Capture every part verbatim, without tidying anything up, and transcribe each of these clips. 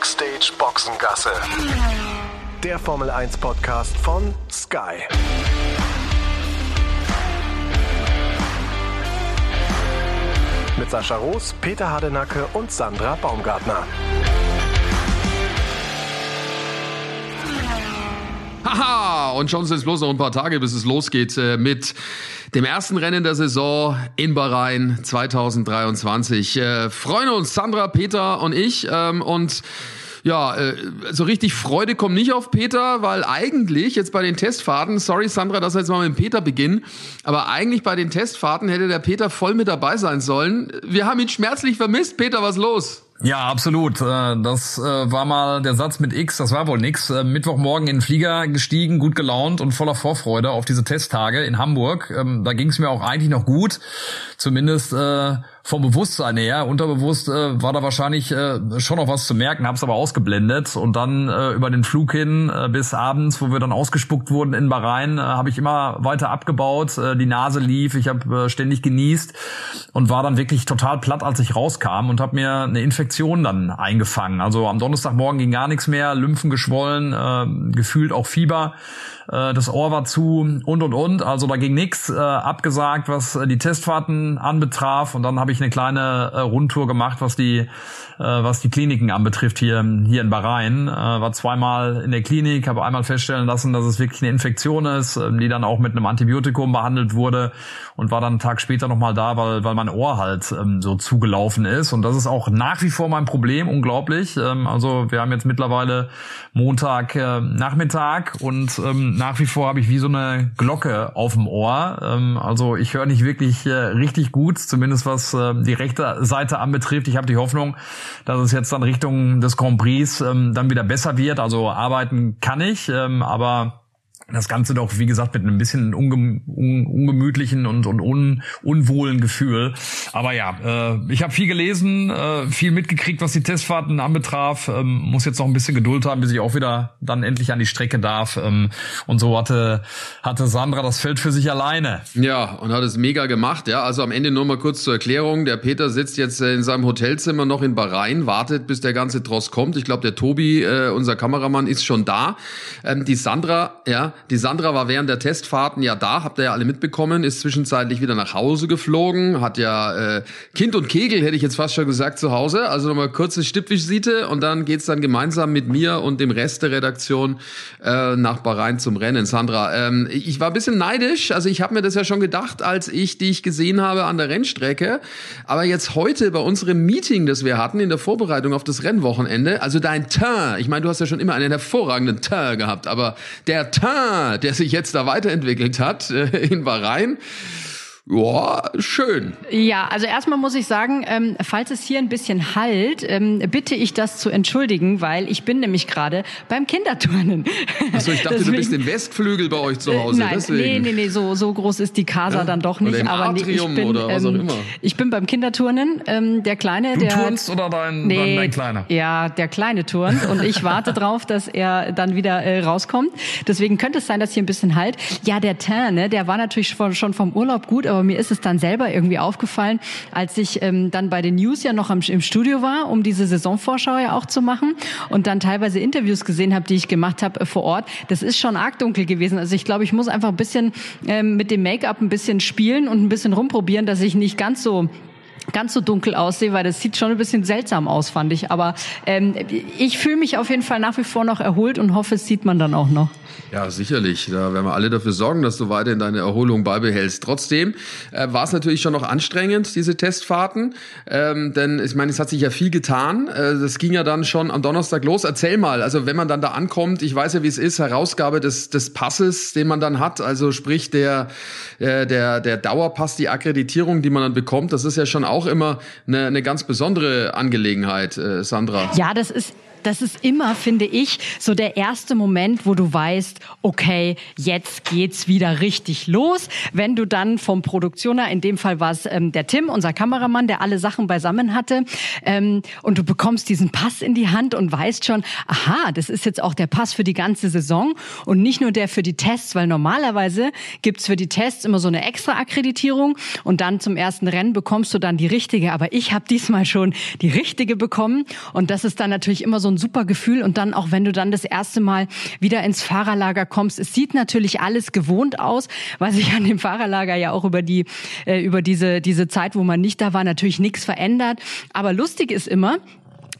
Backstage Boxengasse. Der Formel eins Podcast von Sky. Mit Sascha Roos, Peter Hardenacke und Sandra Baumgartner. Haha, und schon sind es bloß noch ein paar Tage, bis es losgeht äh, mit dem ersten Rennen der Saison in Bahrain zwanzig dreiundzwanzig. Äh, freuen uns Sandra, Peter und ich ähm, und ja, äh, so richtig Freude kommt nicht auf Peter, weil eigentlich jetzt bei den Testfahrten, sorry Sandra, dass wir jetzt mal mit dem Peter beginnen, aber eigentlich bei den Testfahrten hätte der Peter voll mit dabei sein sollen. Wir haben ihn schmerzlich vermisst. Peter, was los? Ja, absolut. Das war mal der Satz mit X, das war wohl nix. Mittwochmorgen in den Flieger gestiegen, gut gelaunt und voller Vorfreude auf diese Testtage in Hamburg. Da ging es mir auch eigentlich noch gut, zumindest vom Bewusstsein her. Unterbewusst war da wahrscheinlich schon noch was zu merken, hab's aber ausgeblendet. Und dann über den Flug hin bis abends, wo wir dann ausgespuckt wurden in Bahrain, habe ich immer weiter abgebaut. Die Nase lief, ich habe ständig genießt und war dann wirklich total platt, als ich rauskam und habe mir eine Infektion dann eingefangen. Also am Donnerstagmorgen ging gar nichts mehr, Lymphen geschwollen, äh, gefühlt auch Fieber, äh, das Ohr war zu und und und. Also da ging nichts, äh, abgesagt, was die Testfahrten anbetraf, und dann habe ich eine kleine äh, Rundtour gemacht, was die äh, was die Kliniken anbetrifft hier hier in Bahrain. Äh, war zweimal in der Klinik, habe einmal feststellen lassen, dass es wirklich eine Infektion ist, äh, die dann auch mit einem Antibiotikum behandelt wurde, und war dann einen Tag später nochmal da, weil weil mein Ohr halt äh, so zugelaufen ist, und das ist auch nach wie vor mein Problem, unglaublich. Also wir haben jetzt mittlerweile Montagnachmittag und nach wie vor habe ich wie so eine Glocke auf dem Ohr. Also ich höre nicht wirklich richtig gut, zumindest was die rechte Seite anbetrifft. Ich habe die Hoffnung, dass es jetzt dann Richtung des Grand Prix dann wieder besser wird. Also arbeiten kann ich, aber das Ganze doch, wie gesagt, mit einem bisschen unge- un- ungemütlichen und, und un- unwohlen Gefühl. Aber ja, äh, ich habe viel gelesen, äh, viel mitgekriegt, was die Testfahrten anbetraf. Ähm, muss jetzt noch ein bisschen Geduld haben, bis ich auch wieder dann endlich an die Strecke darf. Ähm, und so hatte hatte Sandra das Feld für sich alleine. Ja, und hat es mega gemacht. Ja, also am Ende nur mal kurz zur Erklärung. Der Peter sitzt jetzt in seinem Hotelzimmer noch in Bahrain, wartet, bis der ganze Tross kommt. Ich glaube, der Tobi, äh, unser Kameramann, ist schon da. Ähm, die Sandra, ja, Die Sandra war während der Testfahrten ja da, habt ihr ja alle mitbekommen, ist zwischenzeitlich wieder nach Hause geflogen, hat ja äh, Kind und Kegel, hätte ich jetzt fast schon gesagt, zu Hause. Also nochmal kurze Stippvisite, und dann geht's dann gemeinsam mit mir und dem Rest der Redaktion äh, nach Bahrain zum Rennen. Sandra, ähm, ich war ein bisschen neidisch, also ich habe mir das ja schon gedacht, als ich dich gesehen habe an der Rennstrecke, aber jetzt heute bei unserem Meeting, das wir hatten in der Vorbereitung auf das Rennwochenende, also dein Teint, ich meine, du hast ja schon immer einen hervorragenden Teint gehabt, aber der Teint, der sich jetzt da weiterentwickelt hat in Bahrain. Ja, schön. Ja, also erstmal muss ich sagen, ähm, falls es hier ein bisschen halt, ähm, bitte ich das zu entschuldigen, weil ich bin nämlich gerade beim Kinderturnen. Achso, ich dachte, deswegen, du bist im Westflügel bei euch zu Hause. Äh, nein, deswegen. nee, nee, nee, so, so groß ist die Casa ja, dann doch nicht. Oder im aber Atrium, nee, ich bin, oder was auch immer. Ähm, ich bin beim Kinderturnen. Ähm, der Kleine, du der... Du turnst oder dein, nee, dein, dein Kleiner? Ja, der Kleine turnt, und ich warte drauf, dass er dann wieder äh, rauskommt. Deswegen könnte es sein, dass hier ein bisschen halt. Ja, der Tan, ne, der war natürlich von, schon vom Urlaub gut, aber mir ist es dann selber irgendwie aufgefallen, als ich ähm, dann bei den News ja noch am, im Studio war, um diese Saisonvorschau ja auch zu machen, und dann teilweise Interviews gesehen habe, die ich gemacht habe äh, vor Ort. Das ist schon arg dunkel gewesen. Also ich glaube, ich muss einfach ein bisschen ähm, mit dem Make-up ein bisschen spielen und ein bisschen rumprobieren, dass ich nicht ganz so ganz so dunkel aussehe, weil das sieht schon ein bisschen seltsam aus, fand ich. Aber ähm, ich fühle mich auf jeden Fall nach wie vor noch erholt und hoffe, es sieht man dann auch noch. Ja, sicherlich. Da werden wir alle dafür sorgen, dass du weiterhin deine Erholung beibehältst. Trotzdem äh, war es natürlich schon noch anstrengend, diese Testfahrten. Ähm, denn ich meine, es hat sich ja viel getan. Äh, das ging ja dann schon am Donnerstag los. Erzähl mal, also wenn man dann da ankommt, ich weiß ja, wie es ist, Herausgabe des, des Passes, den man dann hat, also sprich der, äh, der, der Dauerpass, die Akkreditierung, die man dann bekommt, das ist ja schon auch immer eine, eine ganz besondere Angelegenheit, äh, Sandra. Ja, das ist Das ist immer, finde ich, so der erste Moment, wo du weißt, okay, jetzt geht's wieder richtig los. Wenn du dann vom Produktioner, in dem Fall war es ähm, der Tim, unser Kameramann, der alle Sachen beisammen hatte, ähm, und du bekommst diesen Pass in die Hand und weißt schon, aha, das ist jetzt auch der Pass für die ganze Saison und nicht nur der für die Tests, weil normalerweise gibt's für die Tests immer so eine extra Akkreditierung, und dann zum ersten Rennen bekommst du dann die richtige. Aber ich habe diesmal schon die richtige bekommen, und das ist dann natürlich immer so ein super Gefühl. Und dann, auch wenn du dann das erste Mal wieder ins Fahrerlager kommst, es sieht natürlich alles gewohnt aus, weil sich an dem Fahrerlager ja auch über die äh, über diese diese Zeit, wo man nicht da war, natürlich nichts verändert. Aber lustig ist immer,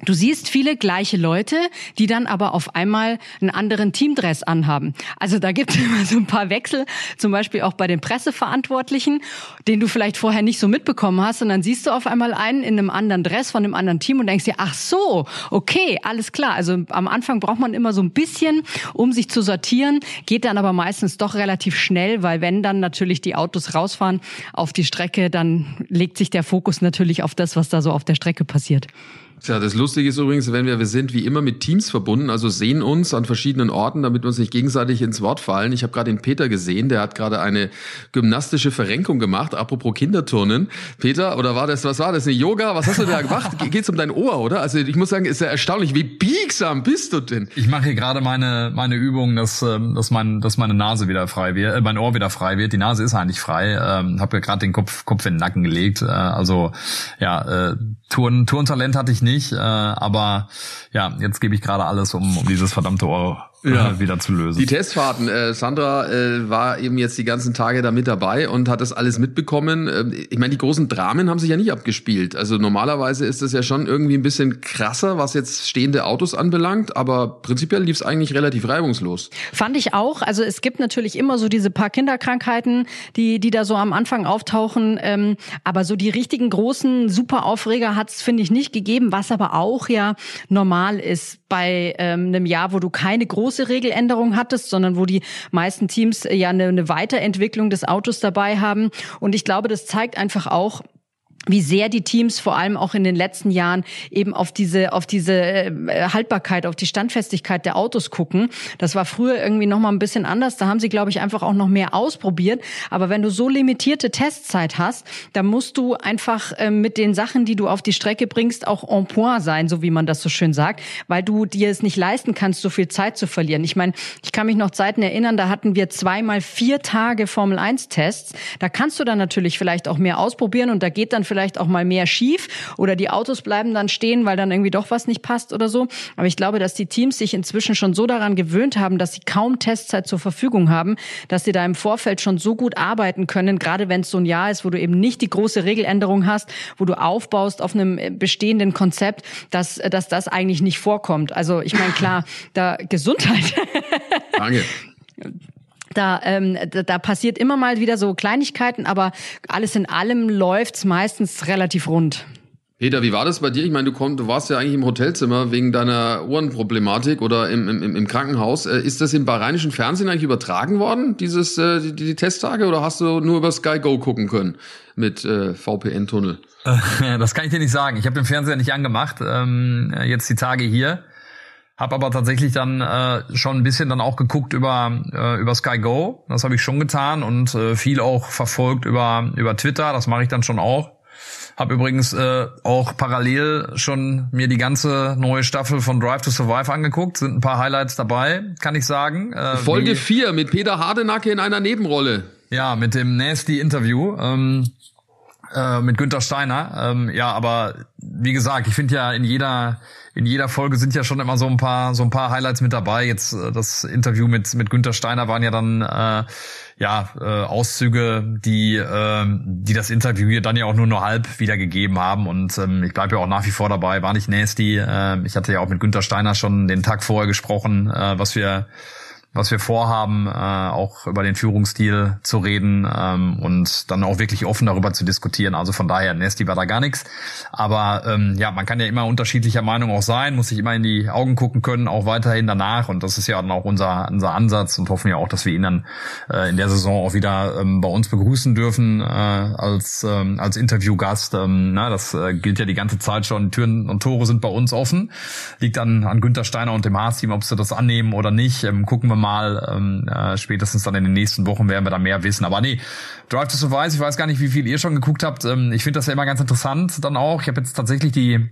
du siehst viele gleiche Leute, die dann aber auf einmal einen anderen Teamdress anhaben. Also da gibt es immer so ein paar Wechsel, zum Beispiel auch bei den Presseverantwortlichen, den du vielleicht vorher nicht so mitbekommen hast. Und dann siehst du auf einmal einen in einem anderen Dress von einem anderen Team und denkst dir, ach so, okay, alles klar. Also am Anfang braucht man immer so ein bisschen, um sich zu sortieren, geht dann aber meistens doch relativ schnell, weil wenn dann natürlich die Autos rausfahren auf die Strecke, dann legt sich der Fokus natürlich auf das, was da so auf der Strecke passiert. Ja, das Lustige ist übrigens, wenn wir, wir sind wie immer mit Teams verbunden, also sehen uns an verschiedenen Orten, damit wir uns nicht gegenseitig ins Wort fallen. Ich habe gerade den Peter gesehen, der hat gerade eine gymnastische Verrenkung gemacht, apropos Kinderturnen. Peter, oder war das, was war das, eine Yoga? Was hast du da gemacht? Geht's um dein Ohr, oder? Also ich muss sagen, ist ja erstaunlich, wie biegsam bist du denn? Ich mache hier gerade meine meine Übung, dass dass mein dass meine Nase wieder frei wird, äh, mein Ohr wieder frei wird. Die Nase ist eigentlich frei. Ähm, habe ja gerade den Kopf Kopf in den Nacken gelegt. Äh, also ja, äh, Turn Turntalent hatte ich nicht. Nicht, äh, aber ja, jetzt gebe ich gerade alles, um, um dieses verdammte Ohr ja. wieder zu lösen. Die Testfahrten. Äh, Sandra äh, war eben jetzt die ganzen Tage da mit dabei und hat das alles mitbekommen. Ähm, ich meine, die großen Dramen haben sich ja nicht abgespielt. Also normalerweise ist das ja schon irgendwie ein bisschen krasser, was jetzt stehende Autos anbelangt, aber prinzipiell lief es eigentlich relativ reibungslos. Fand ich auch. Also es gibt natürlich immer so diese paar Kinderkrankheiten, die die da so am Anfang auftauchen. Ähm, aber so die richtigen großen Superaufreger hat es, finde ich, nicht gegeben, was aber auch ja normal ist bei ähm, einem Jahr, wo du keine großen große Regeländerung hattest, sondern wo die meisten Teams ja eine, eine Weiterentwicklung des Autos dabei haben. Und ich glaube, das zeigt einfach auch, wie sehr die Teams vor allem auch in den letzten Jahren eben auf diese auf diese Haltbarkeit, auf die Standfestigkeit der Autos gucken. Das war früher irgendwie noch mal ein bisschen anders. Da haben sie, glaube ich, einfach auch noch mehr ausprobiert. Aber wenn du so limitierte Testzeit hast, dann musst du einfach mit den Sachen, die du auf die Strecke bringst, auch en point sein, so wie man das so schön sagt, weil du dir es nicht leisten kannst, so viel Zeit zu verlieren. Ich meine, ich kann mich noch Zeiten erinnern, da hatten wir zweimal vier Tage Formel eins Tests. Da kannst du dann natürlich vielleicht auch mehr ausprobieren und da geht dann vielleicht auch mal mehr schief oder die Autos bleiben dann stehen, weil dann irgendwie doch was nicht passt oder so. Aber ich glaube, dass die Teams sich inzwischen schon so daran gewöhnt haben, dass sie kaum Testzeit zur Verfügung haben, dass sie da im Vorfeld schon so gut arbeiten können, gerade wenn es so ein Jahr ist, wo du eben nicht die große Regeländerung hast, wo du aufbaust auf einem bestehenden Konzept, dass, dass das eigentlich nicht vorkommt. Also ich meine, klar, da Gesundheit. Danke. Da, ähm, da, da passiert immer mal wieder so Kleinigkeiten, aber alles in allem läuft's meistens relativ rund. Peter, wie war das bei dir? Ich meine, du kommst, du warst ja eigentlich im Hotelzimmer wegen deiner Ohrenproblematik oder im, im, im Krankenhaus. Ist das im bahreinischen Fernsehen eigentlich übertragen worden, dieses, äh, die, die Testtage, oder hast du nur über Sky Go gucken können mit äh, V P N-Tunnel? Das kann ich dir nicht sagen. Ich habe den Fernseher nicht angemacht. Ähm, jetzt die Tage hier. Hab aber tatsächlich dann äh, schon ein bisschen dann auch geguckt über äh, über Sky Go, das habe ich schon getan und äh, viel auch verfolgt über über Twitter, das mache ich dann schon auch. Hab übrigens äh, auch parallel schon mir die ganze neue Staffel von Drive to Survive angeguckt, sind ein paar Highlights dabei, kann ich sagen. Äh, Folge vier mit Peter Hardenacke in einer Nebenrolle. Ja, mit dem nasty Interview. Ähm, mit Günter Steiner. Ähm, ja, aber wie gesagt, ich finde ja in jeder in jeder Folge sind ja schon immer so ein paar so ein paar Highlights mit dabei. Jetzt das Interview mit mit Günter Steiner waren ja dann äh, ja äh, Auszüge, die äh, die das Interview hier dann ja auch nur nur halb wiedergegeben haben. Und ähm, ich bleibe ja auch nach wie vor dabei. War nicht nasty. Äh, ich hatte ja auch mit Günter Steiner schon den Tag vorher gesprochen, äh, was wir was wir vorhaben, äh, auch über den Führungsstil zu reden ähm, und dann auch wirklich offen darüber zu diskutieren. Also von daher, nasty war da gar nichts. Aber ähm, ja, man kann ja immer unterschiedlicher Meinung auch sein, muss sich immer in die Augen gucken können, auch weiterhin danach. Und das ist ja dann auch unser unser Ansatz und hoffen ja auch, dass wir ihn dann äh, in der Saison auch wieder ähm, bei uns begrüßen dürfen äh, als ähm, als Interviewgast. Ähm, na, das äh, gilt ja die ganze Zeit schon. Türen und Tore sind bei uns offen. Liegt dann an Günter Steiner und dem Haas-Team, ob sie das annehmen oder nicht. Ähm, gucken wir mal, ähm, äh, spätestens dann in den nächsten Wochen werden wir da mehr wissen. Aber nee, Drive to Survive, ich weiß gar nicht, wie viel ihr schon geguckt habt. Ähm, ich finde das ja immer ganz interessant dann auch. Ich habe jetzt tatsächlich die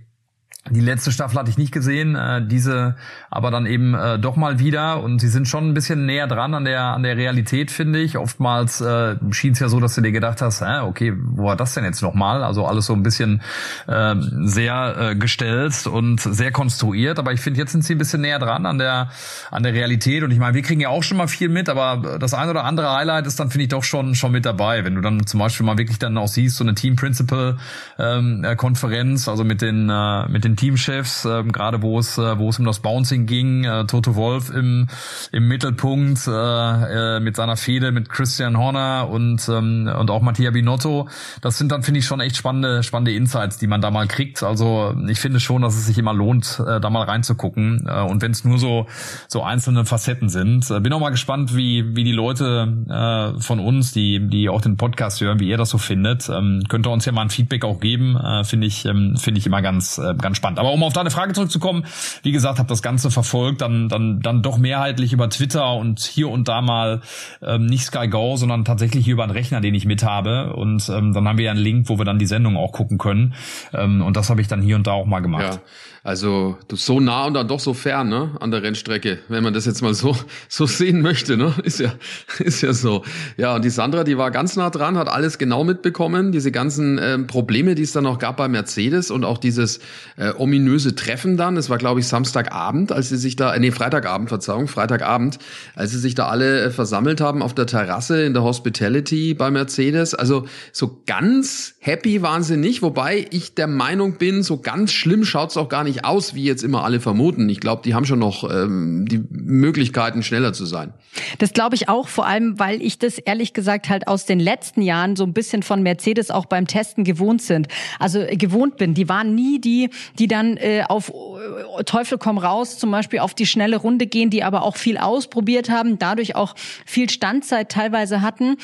Die letzte Staffel hatte ich nicht gesehen, äh, diese aber dann eben äh, doch mal wieder, und sie sind schon ein bisschen näher dran an der an der Realität, finde ich. Oftmals äh, schien es ja so, dass du dir gedacht hast, äh, okay, wo war das denn jetzt nochmal? Also alles so ein bisschen äh, sehr äh, gestelzt und sehr konstruiert, aber ich finde, jetzt sind sie ein bisschen näher dran an der an der Realität, und ich meine, wir kriegen ja auch schon mal viel mit, aber das ein oder andere Highlight ist dann, finde ich, doch schon schon mit dabei, wenn du dann zum Beispiel mal wirklich dann auch siehst, so eine Team Principal ähm, Konferenz, also mit den äh, mit den Teamchefs, äh, gerade wo es äh, wo es um das Bouncing ging, äh, Toto Wolff im im Mittelpunkt äh, äh, mit seiner Fehde mit Christian Horner und ähm, und auch Mattia Binotto. Das sind dann, finde ich, schon echt spannende spannende Insights, die man da mal kriegt. Also ich finde schon, dass es sich immer lohnt, äh, da mal reinzugucken, äh, und wenn es nur so so einzelne Facetten sind. Äh, bin auch mal gespannt, wie wie die Leute äh, von uns, die die auch den Podcast hören, wie ihr das so findet. Ähm, könnt ihr uns ja mal ein Feedback auch geben. Äh, finde ich ähm, finde ich immer ganz äh, ganz spannend. Aber um auf deine Frage zurückzukommen, wie gesagt, habe das Ganze verfolgt, dann dann dann doch mehrheitlich über Twitter und hier und da mal ähm, nicht Sky Go, sondern tatsächlich über einen Rechner, den ich mit habe. Und ähm, dann haben wir ja einen Link, wo wir dann die Sendung auch gucken können. Ähm, und das habe ich dann hier und da auch mal gemacht. Ja, also du bist so nah und dann doch so fern, ne, an der Rennstrecke, wenn man das jetzt mal so so sehen möchte, ne, ist ja ist ja so. Ja, und die Sandra, die war ganz nah dran, hat alles genau mitbekommen, diese ganzen ähm, Probleme, die es dann noch gab bei Mercedes, und auch dieses äh, ominöse Treffen dann. Es war, glaube ich, Samstagabend, als sie sich da, nee, Freitagabend, Verzeihung, Freitagabend, als sie sich da alle äh, versammelt haben auf der Terrasse in der Hospitality bei Mercedes. Also so ganz happy waren sie nicht, wobei ich der Meinung bin, so ganz schlimm schaut's auch gar nicht aus, wie jetzt immer alle vermuten. Ich glaube, die haben schon noch ähm, die Möglichkeiten, schneller zu sein. Das glaube ich auch, vor allem, weil ich das ehrlich gesagt halt aus den letzten Jahren so ein bisschen von Mercedes auch beim Testen gewohnt sind. Also äh, gewohnt bin. Die waren nie die, die dann äh, auf äh, Teufel komm raus zum Beispiel auf die schnelle Runde gehen, die aber auch viel ausprobiert haben, dadurch auch viel Standzeit teilweise hatten.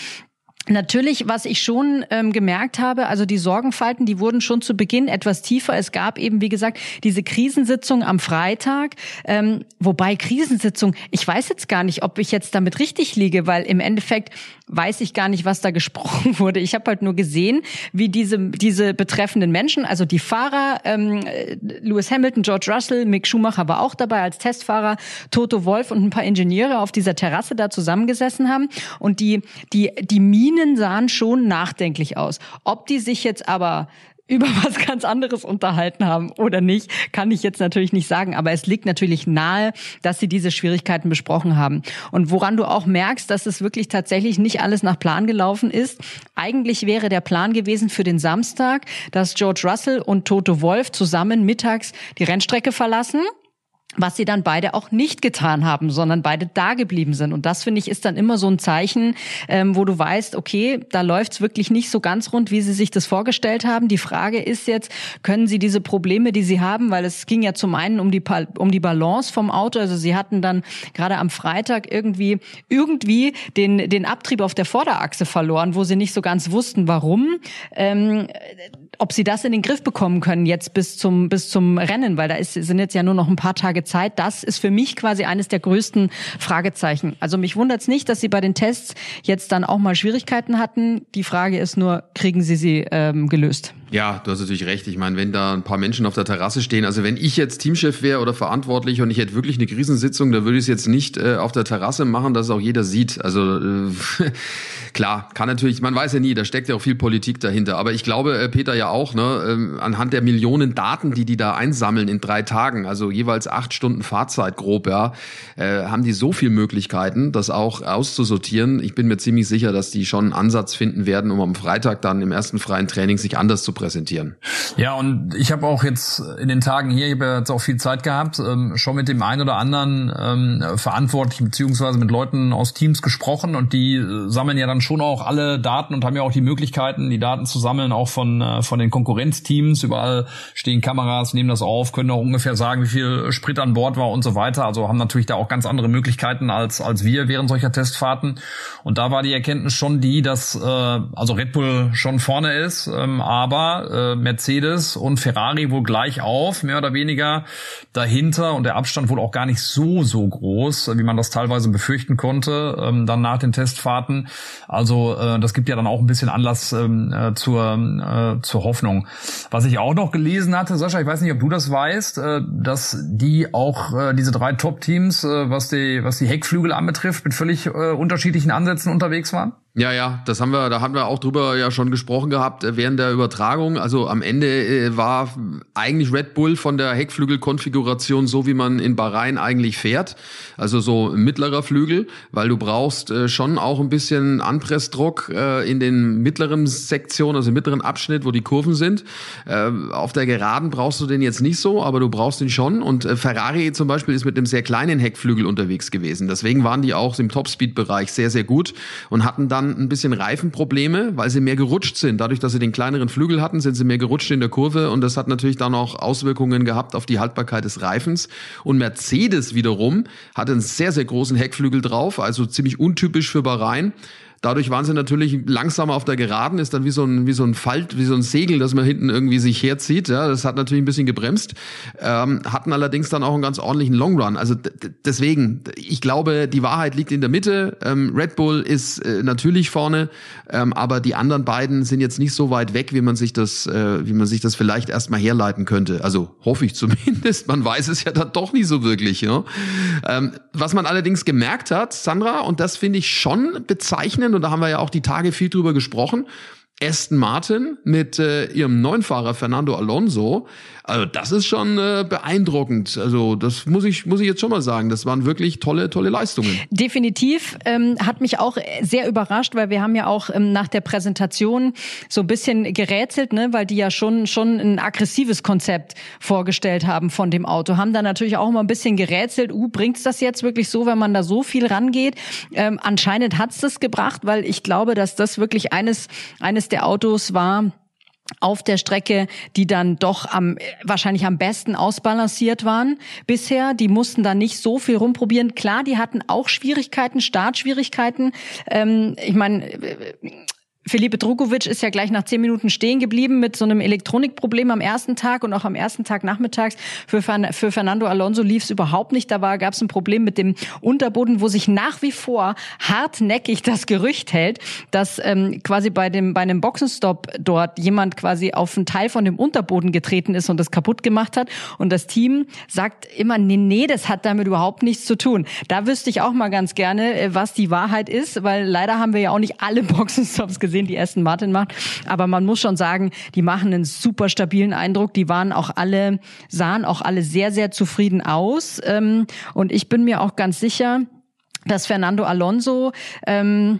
Natürlich, was ich schon ähm, gemerkt habe, also die Sorgenfalten, die wurden schon zu Beginn etwas tiefer. Es gab eben, wie gesagt, diese Krisensitzung am Freitag. Ähm, wobei Krisensitzung, ich weiß jetzt gar nicht, ob ich jetzt damit richtig liege, weil im Endeffekt weiß ich gar nicht, was da gesprochen wurde. Ich habe halt nur gesehen, wie diese diese betreffenden Menschen, also die Fahrer, ähm, Lewis Hamilton, George Russell, Mick Schumacher war auch dabei als Testfahrer, Toto Wolff und ein paar Ingenieure auf dieser Terrasse da zusammengesessen haben. Und die die die Minen sahen schon nachdenklich aus. Ob die sich jetzt aber über was ganz anderes unterhalten haben oder nicht, kann ich jetzt natürlich nicht sagen. Aber es liegt natürlich nahe, dass sie diese Schwierigkeiten besprochen haben. Und woran du auch merkst, dass es wirklich tatsächlich nicht alles nach Plan gelaufen ist. Eigentlich wäre der Plan gewesen für den Samstag, dass George Russell und Toto Wolff zusammen mittags die Rennstrecke verlassen, was sie dann beide auch nicht getan haben, sondern beide da geblieben sind. Und das, finde ich, ist dann immer so ein Zeichen, ähm, wo du weißt, okay, da läuft's wirklich nicht so ganz rund, wie sie sich das vorgestellt haben. Die Frage ist jetzt, können sie diese Probleme, die sie haben, weil es ging ja zum einen um die um die Balance vom Auto. Also sie hatten dann gerade am Freitag irgendwie irgendwie den den Abtrieb auf der Vorderachse verloren, wo sie nicht so ganz wussten, warum, ähm, ob sie das in den Griff bekommen können jetzt bis zum bis zum Rennen, weil da ist, sind jetzt ja nur noch ein paar Tage Zeit. Das ist für mich quasi eines der größten Fragezeichen. Also mich wundert es nicht, dass sie bei den Tests jetzt dann auch mal Schwierigkeiten hatten. Die Frage ist nur, kriegen sie sie ähm, gelöst? Ja, du hast natürlich recht. Ich meine, wenn da ein paar Menschen auf der Terrasse stehen, also wenn ich jetzt Teamchef wäre oder verantwortlich und ich hätte wirklich eine Krisensitzung, da würde ich es jetzt nicht äh, auf der Terrasse machen, dass es auch jeder sieht. Also äh, klar, kann natürlich, man weiß ja nie, da steckt ja auch viel Politik dahinter. Aber ich glaube, äh, Peter ja auch, ne, äh, anhand der Millionen Daten, die die da einsammeln in drei Tagen, also jeweils acht Stunden Fahrzeit grob, ja, äh, haben die so viele Möglichkeiten, das auch auszusortieren. Ich bin mir ziemlich sicher, dass die schon einen Ansatz finden werden, um am Freitag dann im ersten freien Training sich anders zu präsentieren. Ja, und ich habe auch jetzt in den Tagen hier, ich habe ja jetzt auch viel Zeit gehabt, ähm, schon mit dem einen oder anderen ähm, Verantwortlichen beziehungsweise mit Leuten aus Teams gesprochen, und die äh, sammeln ja dann schon auch alle Daten und haben ja auch die Möglichkeiten, die Daten zu sammeln, auch von äh, von den Konkurrenzteams. Überall stehen Kameras, nehmen das auf, können auch ungefähr sagen, wie viel Sprit an Bord war und so weiter. Also haben natürlich da auch ganz andere Möglichkeiten als als wir während solcher Testfahrten. Und da war die Erkenntnis schon die, dass äh, also Red Bull schon vorne ist, ähm, aber Mercedes und Ferrari wohl gleich auf, mehr oder weniger dahinter, und der Abstand wohl auch gar nicht so so groß, wie man das teilweise befürchten konnte, dann nach den Testfahrten. Also äh, das gibt ja dann auch ein bisschen Anlass ähm, äh, zur, äh, zur Hoffnung. Was ich auch noch gelesen hatte, Sascha, ich weiß nicht, ob du das weißt, äh, dass die auch äh, diese drei Top-Teams, äh, was die was die Heckflügel anbetrifft, mit völlig äh, unterschiedlichen Ansätzen unterwegs waren? Ja, ja, das haben wir, da haben wir auch drüber ja schon gesprochen gehabt während der Übertragung. Also am Ende äh, war eigentlich Red Bull von der Heckflügelkonfiguration so, wie man in Bahrain eigentlich fährt. Also so mittlerer Flügel, weil du brauchst äh, schon auch ein bisschen Anpressdruck äh, in den mittleren Sektionen, also im mittleren Abschnitt, wo die Kurven sind. Äh, auf der Geraden brauchst du den jetzt nicht so, aber du brauchst ihn schon. Und äh, Ferrari zum Beispiel ist mit einem sehr kleinen Heckflügel unterwegs gewesen. Deswegen waren die auch im Topspeed-Bereich sehr, sehr gut und hatten dann ein bisschen Reifenprobleme, weil sie mehr gerutscht sind. Dadurch, dass sie den kleineren Flügel hatten, sind sie mehr gerutscht in der Kurve und das hat natürlich dann auch Auswirkungen gehabt auf die Haltbarkeit des Reifens. Und Mercedes wiederum hatte einen sehr, sehr großen Heckflügel drauf, also ziemlich untypisch für Bahrain. Dadurch waren sie natürlich langsamer auf der Geraden, ist dann wie so ein wie so ein Falt, wie so ein Segel, das man hinten irgendwie sich herzieht. Ja, das hat natürlich ein bisschen gebremst, ähm, hatten allerdings dann auch einen ganz ordentlichen Long Run. Also d- deswegen, ich glaube, die Wahrheit liegt in der Mitte. Ähm, Red Bull ist äh, natürlich vorne, ähm, aber die anderen beiden sind jetzt nicht so weit weg, wie man sich das, äh, wie man sich das vielleicht erstmal herleiten könnte. Also hoffe ich zumindest. Man weiß es ja dann doch nicht so wirklich. Ja? Ähm, was man allerdings gemerkt hat, Sandra, und das finde ich schon bezeichnend. Und da haben wir ja auch die Tage viel drüber gesprochen. Aston Martin mit äh, ihrem neuen Fahrer Fernando Alonso. Also das ist schon äh, beeindruckend. Also das muss ich muss ich jetzt schon mal sagen. Das waren wirklich tolle tolle Leistungen. Definitiv ähm, hat mich auch sehr überrascht, weil wir haben ja auch ähm, nach der Präsentation so ein bisschen gerätselt, ne, weil die ja schon schon ein aggressives Konzept vorgestellt haben von dem Auto. Haben da natürlich auch mal ein bisschen gerätselt. Uh, bringt's das jetzt wirklich so, wenn man da so viel rangeht? Ähm, anscheinend hat's das gebracht, weil ich glaube, dass das wirklich eines eines der Autos war auf der Strecke, die dann doch am wahrscheinlich am besten ausbalanciert waren bisher. Die mussten da nicht so viel rumprobieren. Klar, die hatten auch Schwierigkeiten, Startschwierigkeiten. Ähm, ich meine... Äh, Felipe Drugovich ist ja gleich nach zehn Minuten stehen geblieben mit so einem Elektronikproblem am ersten Tag und auch am ersten Tag nachmittags. Für, Fern- für Fernando Alonso lief es überhaupt nicht. Da war, gab es ein Problem mit dem Unterboden, wo sich nach wie vor hartnäckig das Gerücht hält, dass ähm, quasi bei dem bei einem Boxenstopp dort jemand quasi auf einen Teil von dem Unterboden getreten ist und das kaputt gemacht hat. Und das Team sagt immer, nee, nee, das hat damit überhaupt nichts zu tun. Da wüsste ich auch mal ganz gerne, was die Wahrheit ist, weil leider haben wir ja auch nicht alle Boxenstops gesehen, die Aston Martin macht. Aber man muss schon sagen, die machen einen super stabilen Eindruck. Die waren auch alle, sahen auch alle sehr, sehr zufrieden aus. Und ich bin mir auch ganz sicher, dass Fernando Alonso ähm,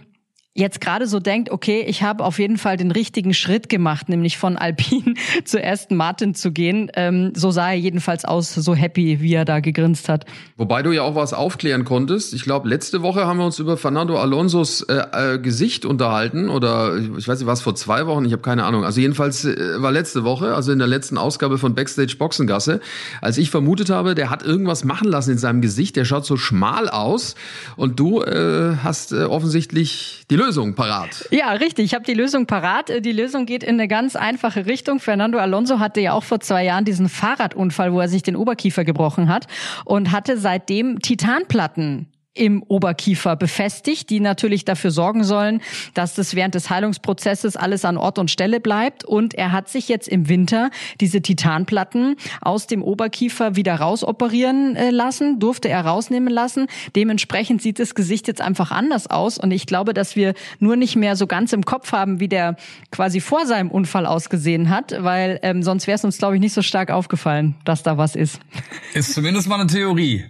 jetzt gerade so denkt, okay, ich habe auf jeden Fall den richtigen Schritt gemacht, nämlich von Alpin zu Aston Martin zu gehen. Ähm, so sah er jedenfalls aus, so happy, wie er da gegrinst hat. Wobei du ja auch was aufklären konntest. Ich glaube, letzte Woche haben wir uns über Fernando Alonsos äh, äh, Gesicht unterhalten oder ich weiß nicht, war es vor zwei Wochen? Ich habe keine Ahnung. Also jedenfalls äh, war letzte Woche, also in der letzten Ausgabe von Backstage Boxengasse, als ich vermutet habe, der hat irgendwas machen lassen in seinem Gesicht. Der schaut so schmal aus und du äh, hast äh, offensichtlich die Lösung. Lösung parat. Ja, richtig. Ich habe die Lösung parat. Die Lösung geht in eine ganz einfache Richtung. Fernando Alonso hatte ja auch vor zwei Jahren diesen Fahrradunfall, wo er sich den Oberkiefer gebrochen hat und hatte seitdem Titanplatten im Oberkiefer befestigt, die natürlich dafür sorgen sollen, dass das während des Heilungsprozesses alles an Ort und Stelle bleibt. Und er hat sich jetzt im Winter diese Titanplatten aus dem Oberkiefer wieder rausoperieren lassen, durfte er rausnehmen lassen. Dementsprechend sieht das Gesicht jetzt einfach anders aus. Und ich glaube, dass wir nur nicht mehr so ganz im Kopf haben, wie der quasi vor seinem Unfall ausgesehen hat, weil ähm, sonst wäre es uns, glaube ich, nicht so stark aufgefallen, dass da was ist. Ist zumindest mal eine Theorie.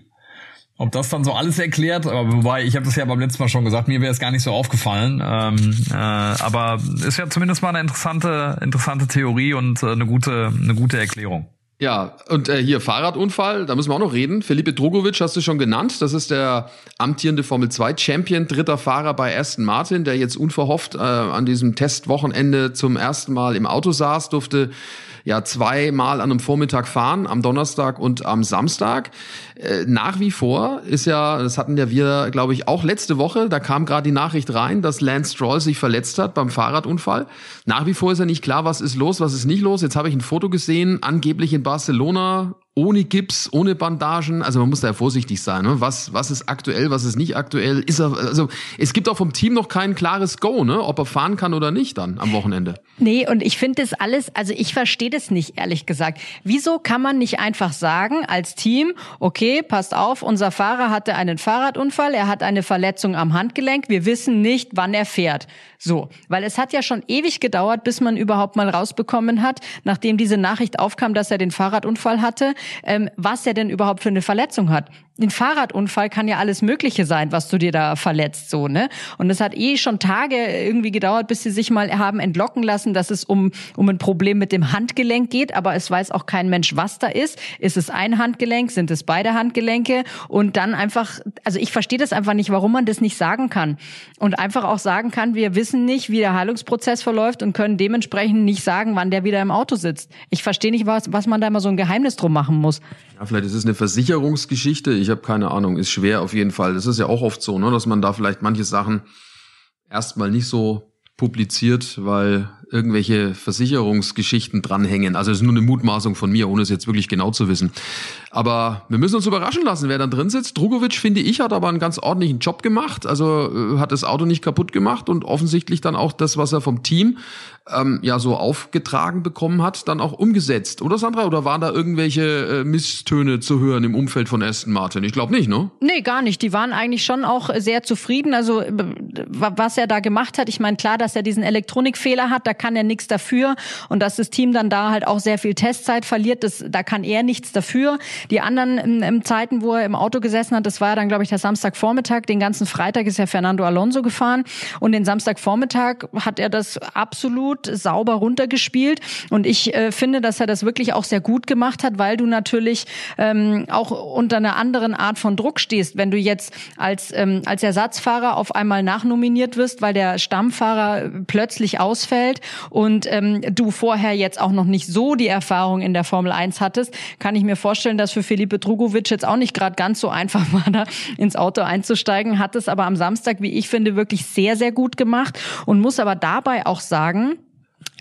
Ob das dann so alles erklärt, aber wobei, ich habe das ja beim letzten Mal schon gesagt, mir wäre es gar nicht so aufgefallen. Ähm, äh, aber ist ja zumindest mal eine interessante, interessante Theorie und äh, eine gute, eine gute Erklärung. Ja, und äh, hier Fahrradunfall, da müssen wir auch noch reden. Felipe Drugovich hast du schon genannt, das ist der amtierende Formel zwei Champion, dritter Fahrer bei Aston Martin, der jetzt unverhofft äh, an diesem Testwochenende zum ersten Mal im Auto saß, durfte ja zweimal an einem Vormittag fahren, am Donnerstag und am Samstag. Äh, nach wie vor ist ja, das hatten ja wir, glaube ich, auch letzte Woche, da kam gerade die Nachricht rein, dass Lance Stroll sich verletzt hat beim Fahrradunfall. Nach wie vor ist ja nicht klar, was ist los, was ist nicht los. Jetzt habe ich ein Foto gesehen, angeblich in Barcelona ohne Gips, ohne Bandagen, also man muss da ja vorsichtig sein, ne? Was, was ist aktuell, was ist nicht aktuell, ist er, also es gibt auch vom Team noch kein klares Go, ne? Ob er fahren kann oder nicht dann am Wochenende. Nee, und ich finde das alles, also ich verstehe das nicht, ehrlich gesagt. Wieso kann man nicht einfach sagen, als Team, okay, passt auf, unser Fahrer hatte einen Fahrradunfall, er hat eine Verletzung am Handgelenk, wir wissen nicht, wann er fährt. So, weil es hat ja schon ewig gedauert, bis man überhaupt mal rausbekommen hat, nachdem diese Nachricht aufkam, dass er den Fahrradunfall hatte, was er denn überhaupt für eine Verletzung hat. Ein Fahrradunfall kann ja alles Mögliche sein, was du dir da verletzt, so, ne? Und es hat eh schon Tage irgendwie gedauert, bis sie sich mal haben entlocken lassen, dass es um um ein Problem mit dem Handgelenk geht, aber es weiß auch kein Mensch, was da ist. Ist es ein Handgelenk? Sind es beide Handgelenke? Und dann einfach, also ich verstehe das einfach nicht, warum man das nicht sagen kann. Und einfach auch sagen kann, wir wissen nicht, wie der Heilungsprozess verläuft und können dementsprechend nicht sagen, wann der wieder im Auto sitzt. Ich verstehe nicht, was, was man da immer so ein Geheimnis drum machen muss. Ja, vielleicht ist es eine Versicherungsgeschichte. Ich Ich habe keine Ahnung, ist schwer auf jeden Fall. Das ist ja auch oft so, ne, dass man da vielleicht manche Sachen erstmal nicht so publiziert, weil irgendwelche Versicherungsgeschichten dranhängen. Also es ist nur eine Mutmaßung von mir, ohne es jetzt wirklich genau zu wissen. Aber wir müssen uns überraschen lassen, wer dann drin sitzt. Drugovich, finde ich, hat aber einen ganz ordentlichen Job gemacht. Also äh, hat das Auto nicht kaputt gemacht und offensichtlich dann auch das, was er vom Team ähm, ja so aufgetragen bekommen hat, dann auch umgesetzt. Oder Sandra? Oder waren da irgendwelche äh, Misstöne zu hören im Umfeld von Aston Martin? Ich glaube nicht, ne? Nee, gar nicht. Die waren eigentlich schon auch sehr zufrieden. Also was er da gemacht hat, ich meine, klar, dass er diesen Elektronikfehler hat, da kann er nichts dafür und dass das Team dann da halt auch sehr viel Testzeit verliert, das, da kann er nichts dafür. Die anderen in, in Zeiten, wo er im Auto gesessen hat, das war dann, glaube ich, der Samstagvormittag, den ganzen Freitag ist ja Fernando Alonso gefahren und den Samstagvormittag hat er das absolut sauber runtergespielt und ich äh, finde, dass er das wirklich auch sehr gut gemacht hat, weil du natürlich ähm, auch unter einer anderen Art von Druck stehst, wenn du jetzt als, ähm, als Ersatzfahrer auf einmal nachnominiert wirst, weil der Stammfahrer plötzlich ausfällt und ähm, du vorher jetzt auch noch nicht so die Erfahrung in der Formel eins hattest, kann ich mir vorstellen, dass für Felipe Drugovich jetzt auch nicht gerade ganz so einfach war, da ins Auto einzusteigen, hat es aber am Samstag, wie ich finde, wirklich sehr, sehr gut gemacht und muss aber dabei auch sagen,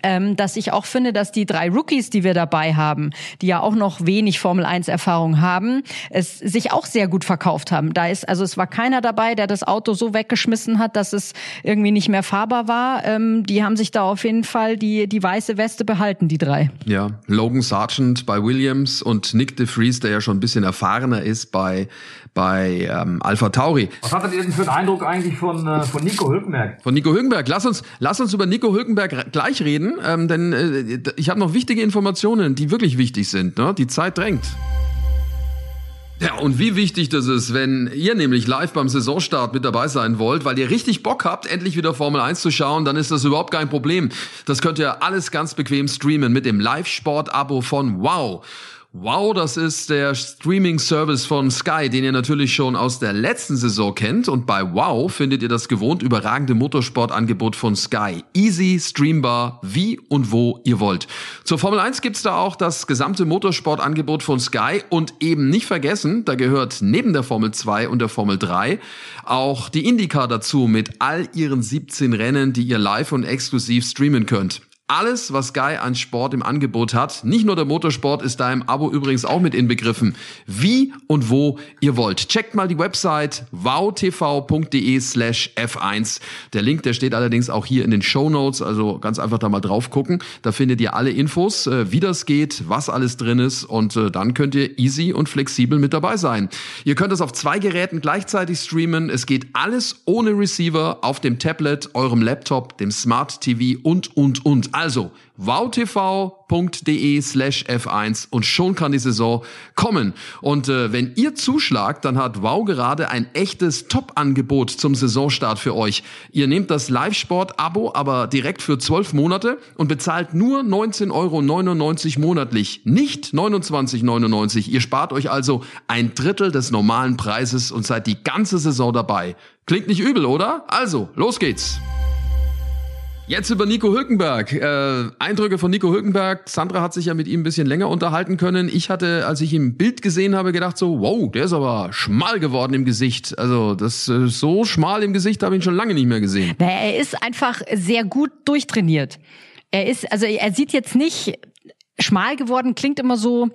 Ähm, dass ich auch finde, dass die drei Rookies, die wir dabei haben, die ja auch noch wenig Formel eins Erfahrung haben, es sich auch sehr gut verkauft haben. Da ist, also es war keiner dabei, der das Auto so weggeschmissen hat, dass es irgendwie nicht mehr fahrbar war. Ähm, die haben sich da auf jeden Fall die, die weiße Weste behalten, die drei. Ja, Logan Sargent bei Williams und Nyck de Vries, der ja schon ein bisschen erfahrener ist bei, bei ähm, AlphaTauri. Was hattet ihr denn für einen Eindruck eigentlich von, äh, von Nico Hülkenberg? Von Nico Hülkenberg. Lass uns, lass uns über Nico Hülkenberg gleich reden. Ähm, denn äh, ich habe noch wichtige Informationen, die wirklich wichtig sind. Ne? Die Zeit drängt. Ja, und wie wichtig das ist, wenn ihr nämlich live beim Saisonstart mit dabei sein wollt, weil ihr richtig Bock habt, endlich wieder Formel eins zu schauen, dann ist das überhaupt kein Problem. Das könnt ihr alles ganz bequem streamen mit dem Live-Sport-Abo von WOW. WOW, das ist der Streaming-Service von Sky, den ihr natürlich schon aus der letzten Saison kennt. Und bei WOW findet ihr das gewohnt überragende Motorsportangebot von Sky. Easy, streambar, wie und wo ihr wollt. Zur Formel eins gibt's da auch das gesamte Motorsportangebot von Sky. Und eben nicht vergessen, da gehört neben der Formel zwei und der Formel drei auch die IndyCar dazu mit all ihren siebzehn Rennen, die ihr live und exklusiv streamen könnt. Alles, was Sky an Sport im Angebot hat, nicht nur der Motorsport, ist da im Abo übrigens auch mit inbegriffen. Wie und wo ihr wollt. Checkt mal die Website wowtv punkt de slash f eins. Der Link, der steht allerdings auch hier in den Shownotes, also ganz einfach da mal drauf gucken. Da findet ihr alle Infos, wie das geht, was alles drin ist und dann könnt ihr easy und flexibel mit dabei sein. Ihr könnt es auf zwei Geräten gleichzeitig streamen. Es geht alles ohne Receiver auf dem Tablet, eurem Laptop, dem Smart T V und, und, und. Also wowtv punkt de slash f eins und schon kann die Saison kommen. Und äh, wenn ihr zuschlagt, dann hat WOW gerade ein echtes Top-Angebot zum Saisonstart für euch. Ihr nehmt das Live-Sport-Abo aber direkt für zwölf Monate und bezahlt nur neunzehn Euro neunundneunzig monatlich, nicht neunundzwanzig Euro neunundneunzig. Ihr spart euch also ein Drittel des normalen Preises und seid die ganze Saison dabei. Klingt nicht übel, oder? Also, los geht's! Jetzt über Nico Hülkenberg. Äh, Eindrücke von Nico Hülkenberg. Sandra hat sich ja mit ihm ein bisschen länger unterhalten können. Ich hatte, als ich ihn im Bild gesehen habe, gedacht so, wow, der ist aber schmal geworden im Gesicht. Also das so schmal im Gesicht habe ich ihn schon lange nicht mehr gesehen. Na, er ist einfach sehr gut durchtrainiert. Er ist, also er sieht jetzt nicht schmal geworden, klingt immer so...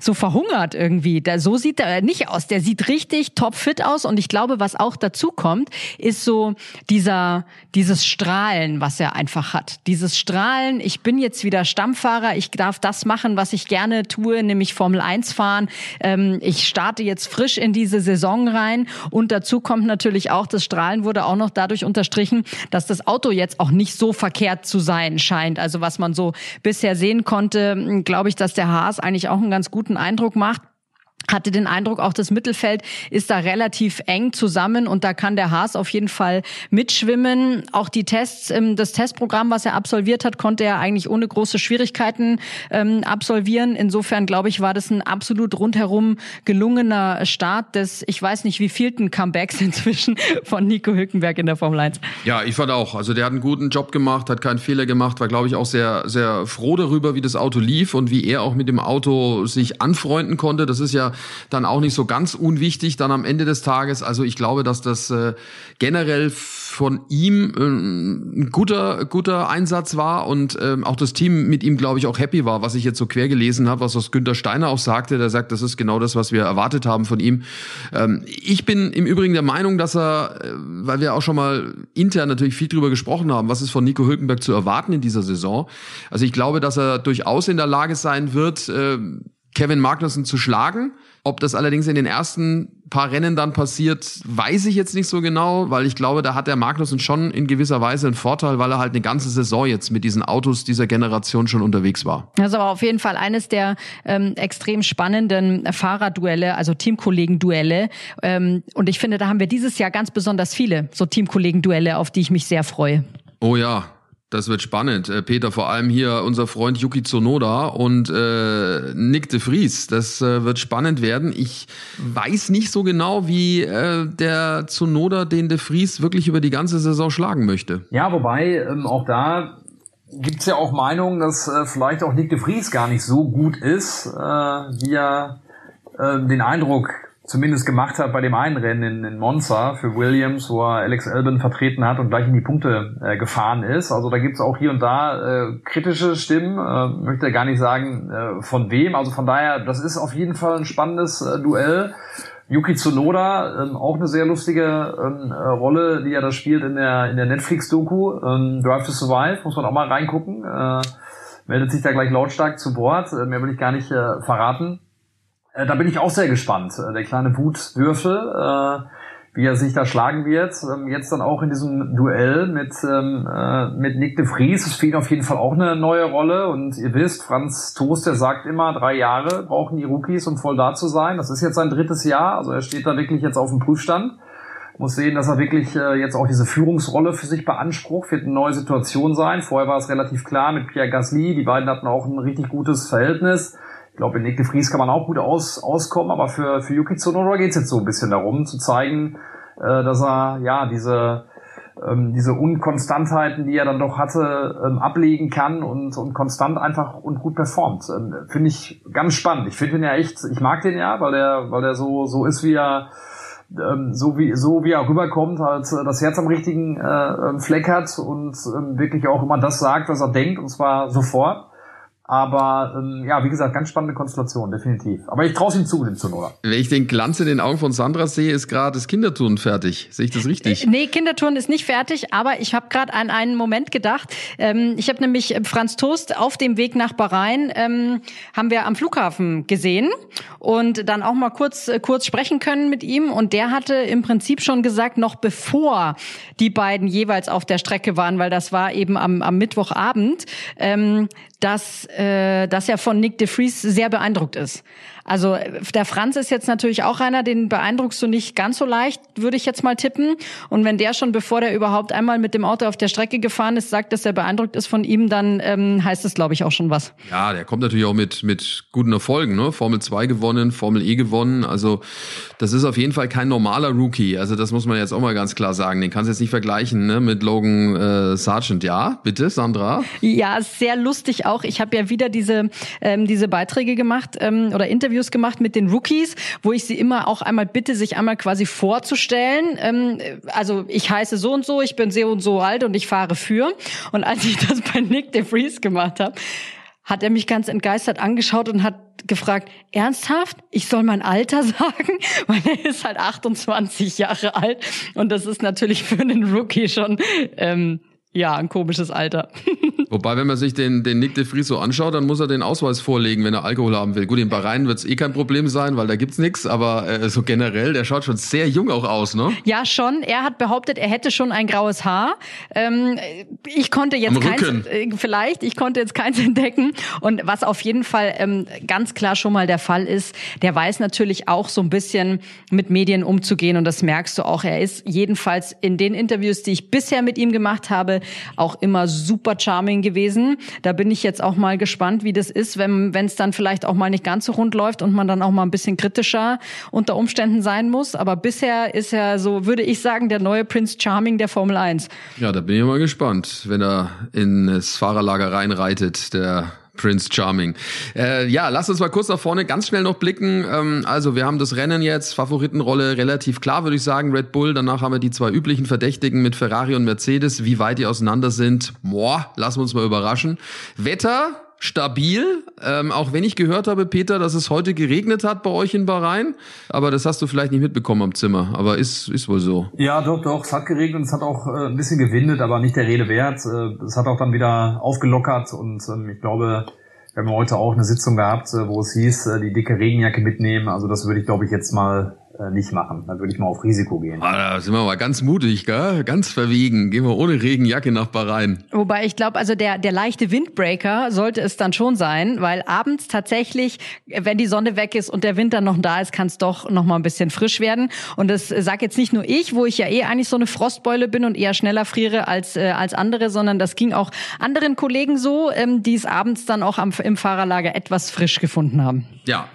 so verhungert irgendwie. Da, so sieht er nicht aus. Der sieht richtig topfit aus. Und ich glaube, was auch dazu kommt, ist so dieser dieses Strahlen, was er einfach hat. Dieses Strahlen, ich bin jetzt wieder Stammfahrer, ich darf das machen, was ich gerne tue, nämlich Formel eins fahren. Ähm, ich starte jetzt frisch in diese Saison rein. Und dazu kommt natürlich auch, das Strahlen wurde auch noch dadurch unterstrichen, dass das Auto jetzt auch nicht so verkehrt zu sein scheint. Also was man so bisher sehen konnte, glaube ich, dass der Haas eigentlich auch einen ganz guten Eindruck macht. Hatte den Eindruck, auch das Mittelfeld ist da relativ eng zusammen und da kann der Haas auf jeden Fall mitschwimmen. Auch die Tests, das Testprogramm, was er absolviert hat, konnte er eigentlich ohne große Schwierigkeiten absolvieren. Insofern, glaube ich, war das ein absolut rundherum gelungener Start des, ich weiß nicht wie vielten Comebacks inzwischen von Nico Hülkenberg in der Formel eins. Ja, ich fand auch. Also der hat einen guten Job gemacht, hat keinen Fehler gemacht, war, glaube ich, auch sehr, sehr froh darüber, wie das Auto lief und wie er auch mit dem Auto sich anfreunden konnte. Das ist ja dann auch nicht so ganz unwichtig dann am Ende des Tages. Also ich glaube, dass das äh, generell von ihm äh, ein guter guter Einsatz war und äh, auch das Team mit ihm, glaube ich, auch happy war, was ich jetzt so quer gelesen habe, was das Günter Steiner auch sagte. Der sagt, das ist genau das, was wir erwartet haben von ihm. Ähm, ich bin im Übrigen der Meinung, dass er, äh, weil wir auch schon mal intern natürlich viel drüber gesprochen haben, was ist von Nico Hülkenberg zu erwarten in dieser Saison. Also ich glaube, dass er durchaus in der Lage sein wird, äh, Kevin Magnussen zu schlagen. Ob das allerdings in den ersten paar Rennen dann passiert, weiß ich jetzt nicht so genau, weil ich glaube, da hat der Magnussen schon in gewisser Weise einen Vorteil, weil er halt eine ganze Saison jetzt mit diesen Autos dieser Generation schon unterwegs war. Das ist aber auf jeden Fall eines der ähm, extrem spannenden Fahrerduelle, also Teamkollegenduelle. Ähm, und ich finde, da haben wir dieses Jahr ganz besonders viele so Teamkollegenduelle, auf die ich mich sehr freue. Oh ja. Das wird spannend, Peter, vor allem hier unser Freund Yuki Tsunoda und äh, Nyck de Vries, das äh, wird spannend werden. Ich weiß nicht so genau, wie äh, der Tsunoda den de Vries wirklich über die ganze Saison schlagen möchte. Ja, wobei ähm, auch da gibt's ja auch Meinungen, dass äh, vielleicht auch Nyck de Vries gar nicht so gut ist, äh, wie er äh, den Eindruck zumindest gemacht hat bei dem einen Rennen in, in Monza für Williams, wo er Alex Albon vertreten hat und gleich in die Punkte äh, gefahren ist. Also da gibt's auch hier und da äh, kritische Stimmen, äh, möchte gar nicht sagen äh, von wem. Also von daher, das ist auf jeden Fall ein spannendes äh, Duell. Yuki Tsunoda, ähm, auch eine sehr lustige ähm, Rolle, die er da spielt in der, in der Netflix-Doku. Ähm, Drive to Survive, muss man auch mal reingucken. Äh, meldet sich da gleich lautstark zu Wort, äh, mehr will ich gar nicht äh, verraten. Da bin ich auch sehr gespannt. Der kleine Wutwürfel, wie er sich da schlagen wird. Jetzt dann auch in diesem Duell mit mit Nyck de Vries. Es fehlt auf jeden Fall auch eine neue Rolle. Und ihr wisst, Franz Tost, der sagt immer, drei Jahre brauchen die Rookies, um voll da zu sein. Das ist jetzt sein drittes Jahr. Also er steht da wirklich jetzt auf dem Prüfstand. Muss sehen, dass er wirklich jetzt auch diese Führungsrolle für sich beansprucht. Wird eine neue Situation sein. Vorher war es relativ klar mit Pierre Gasly. Die beiden hatten auch ein richtig gutes Verhältnis. Ich glaube, in Nyck de Vries kann man auch gut aus, auskommen, aber für, für Yuki Tsunoda geht es jetzt so ein bisschen darum, zu zeigen, äh, dass er ja diese, ähm, diese Unkonstantheiten, die er dann doch hatte, ähm, ablegen kann und, und konstant einfach und gut performt. Ähm, finde ich ganz spannend. Ich finde ihn ja echt, ich mag den ja, weil der, weil der so, so ist, wie er, ähm, so wie, so wie er rüberkommt, halt das Herz am richtigen äh, Fleck hat und ähm, wirklich auch immer das sagt, was er denkt, und zwar sofort. Aber ähm, ja, wie gesagt, ganz spannende Konstellation, definitiv. Aber ich traue es ihm zu, dem Tsunoda. Wenn ich den Glanz in den Augen von Sandra sehe, ist gerade das Kinderturnen fertig. Sehe ich das richtig? Nee, Kinderturnen ist nicht fertig, aber ich habe gerade an einen Moment gedacht. Ähm, ich habe nämlich Franz Tost auf dem Weg nach Bahrain, ähm, haben wir am Flughafen gesehen und dann auch mal kurz, äh, kurz sprechen können mit ihm. Und der hatte im Prinzip schon gesagt, noch bevor die beiden jeweils auf der Strecke waren, weil das war eben am, am Mittwochabend, ähm, dass, äh, dass er von Nyck de Vries sehr beeindruckt ist. Also der Franz ist jetzt natürlich auch einer, den beeindruckst du nicht ganz so leicht, würde ich jetzt mal tippen. Und wenn der schon, bevor der überhaupt einmal mit dem Auto auf der Strecke gefahren ist, sagt, dass er beeindruckt ist von ihm, dann ähm, heißt es, glaube ich, auch schon was. Ja, der kommt natürlich auch mit mit guten Erfolgen, ne? Formel zwei gewonnen, Formel E gewonnen. Also das ist auf jeden Fall kein normaler Rookie. Also das muss man jetzt auch mal ganz klar sagen. Den kannst du jetzt nicht vergleichen, ne? Mit Logan äh, Sargent. Ja, bitte, Sandra? Ja, sehr lustig auch. Ich habe ja wieder diese ähm, diese Beiträge gemacht ähm, oder Interviews gemacht mit den Rookies, wo ich sie immer auch einmal bitte, sich einmal quasi vorzustellen. Ähm, also ich heiße so und so, ich bin so und so alt und ich fahre für. Und als ich das bei Nyck de Vries gemacht habe, hat er mich ganz entgeistert angeschaut und hat gefragt, ernsthaft? Ich soll mein Alter sagen? Weil er ist halt achtundzwanzig Jahre alt und das ist natürlich für einen Rookie schon ähm, ja ein komisches Alter. Wobei, wenn man sich den, den Nyck de Vries so anschaut, dann muss er den Ausweis vorlegen, wenn er Alkohol haben will. Gut, in Bahrain wird es eh kein Problem sein, weil da gibt's nichts, aber äh, so generell, der schaut schon sehr jung auch aus, ne? Ja, schon. Er hat behauptet, er hätte schon ein graues Haar. Ähm, ich konnte jetzt keins, äh, vielleicht, ich konnte jetzt keins entdecken. Und was auf jeden Fall ähm, ganz klar schon mal der Fall ist, der weiß natürlich auch so ein bisschen mit Medien umzugehen und das merkst du auch. Er ist jedenfalls in den Interviews, die ich bisher mit ihm gemacht habe, auch immer super charming gewesen. Da bin ich jetzt auch mal gespannt, wie das ist, wenn es dann vielleicht auch mal nicht ganz so rund läuft und man dann auch mal ein bisschen kritischer unter Umständen sein muss. Aber bisher ist er so, würde ich sagen, der neue Prince Charming der Formel eins. Ja, da bin ich mal gespannt, wenn er ins Fahrerlager reinreitet, der Prince Charming. Äh, ja, lass uns mal kurz nach vorne ganz schnell noch blicken. Ähm, also wir haben das Rennen jetzt, Favoritenrolle relativ klar, würde ich sagen, Red Bull. Danach haben wir die zwei üblichen Verdächtigen mit Ferrari und Mercedes. Wie weit die auseinander sind, boah, lassen wir uns mal überraschen. Wetter stabil, ähm, auch wenn ich gehört habe, Peter, dass es heute geregnet hat bei euch in Bahrain, aber das hast du vielleicht nicht mitbekommen am Zimmer, aber ist ist wohl so. Ja, doch, doch, es hat geregnet, es hat auch äh, ein bisschen gewindet, aber nicht der Rede wert, äh, es hat auch dann wieder aufgelockert und ähm, ich glaube, wir haben heute auch eine Sitzung gehabt, äh, wo es hieß, äh, die dicke Regenjacke mitnehmen, also das würde ich, glaube ich, jetzt mal äh, nicht machen, da würde ich mal auf Risiko gehen. Ah, da sind wir mal ganz mutig, gell? Ganz verwegen, gehen wir ohne Regenjacke nach Bahrain. Wobei ich glaube, also der der leichte Windbreaker sollte es dann schon sein, weil abends tatsächlich, wenn die Sonne weg ist und der Wind dann noch da ist, kann es doch noch mal ein bisschen frisch werden und das sag jetzt nicht nur ich, wo ich ja eh eigentlich so eine Frostbeule bin und eher schneller friere als äh, als andere, sondern das ging auch anderen Kollegen so, ähm, die es abends dann auch am, im Fahrerlager etwas frisch gefunden haben. Ja.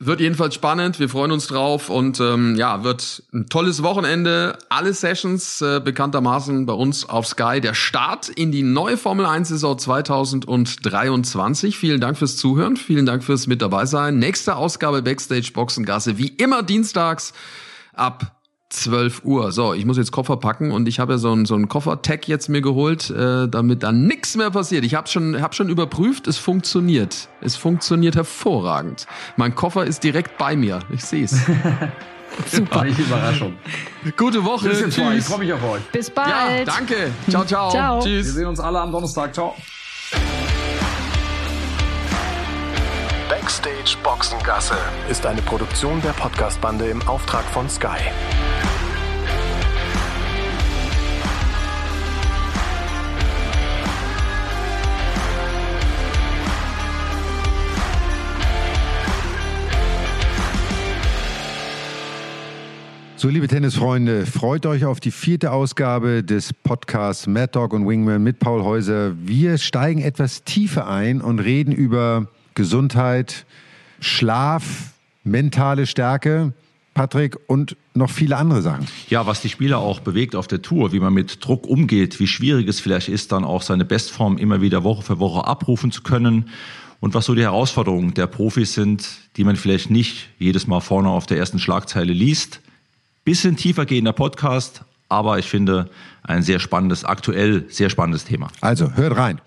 Wird jedenfalls spannend, wir freuen uns drauf und ähm, ja, wird ein tolles Wochenende. Alle Sessions äh, bekanntermaßen bei uns auf Sky. Der Start in die neue Formel eins Saison zwanzig dreiundzwanzig. Vielen Dank fürs Zuhören, vielen Dank fürs mit dabei sein. Nächste Ausgabe Backstage Boxengasse, wie immer dienstags ab zwölf Uhr. So, ich muss jetzt Koffer packen und ich habe ja so einen so einen Koffer-Tag jetzt mir geholt, äh, damit da nichts mehr passiert. Ich habe schon habe schon überprüft, es funktioniert. Es funktioniert hervorragend. Mein Koffer ist direkt bei mir. Ich sehe es. Super. Welche Überraschung. Gute Woche. Tschüss. Tschüss. Ich freue mich auf euch. Bis bald. Ja, danke. Ciao, ciao. Ciao. Tschüss. Wir sehen uns alle am Donnerstag. Ciao. Backstage Boxengasse ist eine Produktion der Podcast-Bande im Auftrag von Sky. So, liebe Tennisfreunde, freut euch auf die vierte Ausgabe des Podcasts Mad Dog und Wingman mit Paul Heuser. Wir steigen etwas tiefer ein und reden über Gesundheit, Schlaf, mentale Stärke, Patrick, und noch viele andere Sachen. Ja, was die Spieler auch bewegt auf der Tour, wie man mit Druck umgeht, wie schwierig es vielleicht ist, dann auch seine Bestform immer wieder Woche für Woche abrufen zu können und was so die Herausforderungen der Profis sind, die man vielleicht nicht jedes Mal vorne auf der ersten Schlagzeile liest. Bisschen tiefer gehender Podcast, aber ich finde ein sehr spannendes, aktuell sehr spannendes Thema. Also hört rein.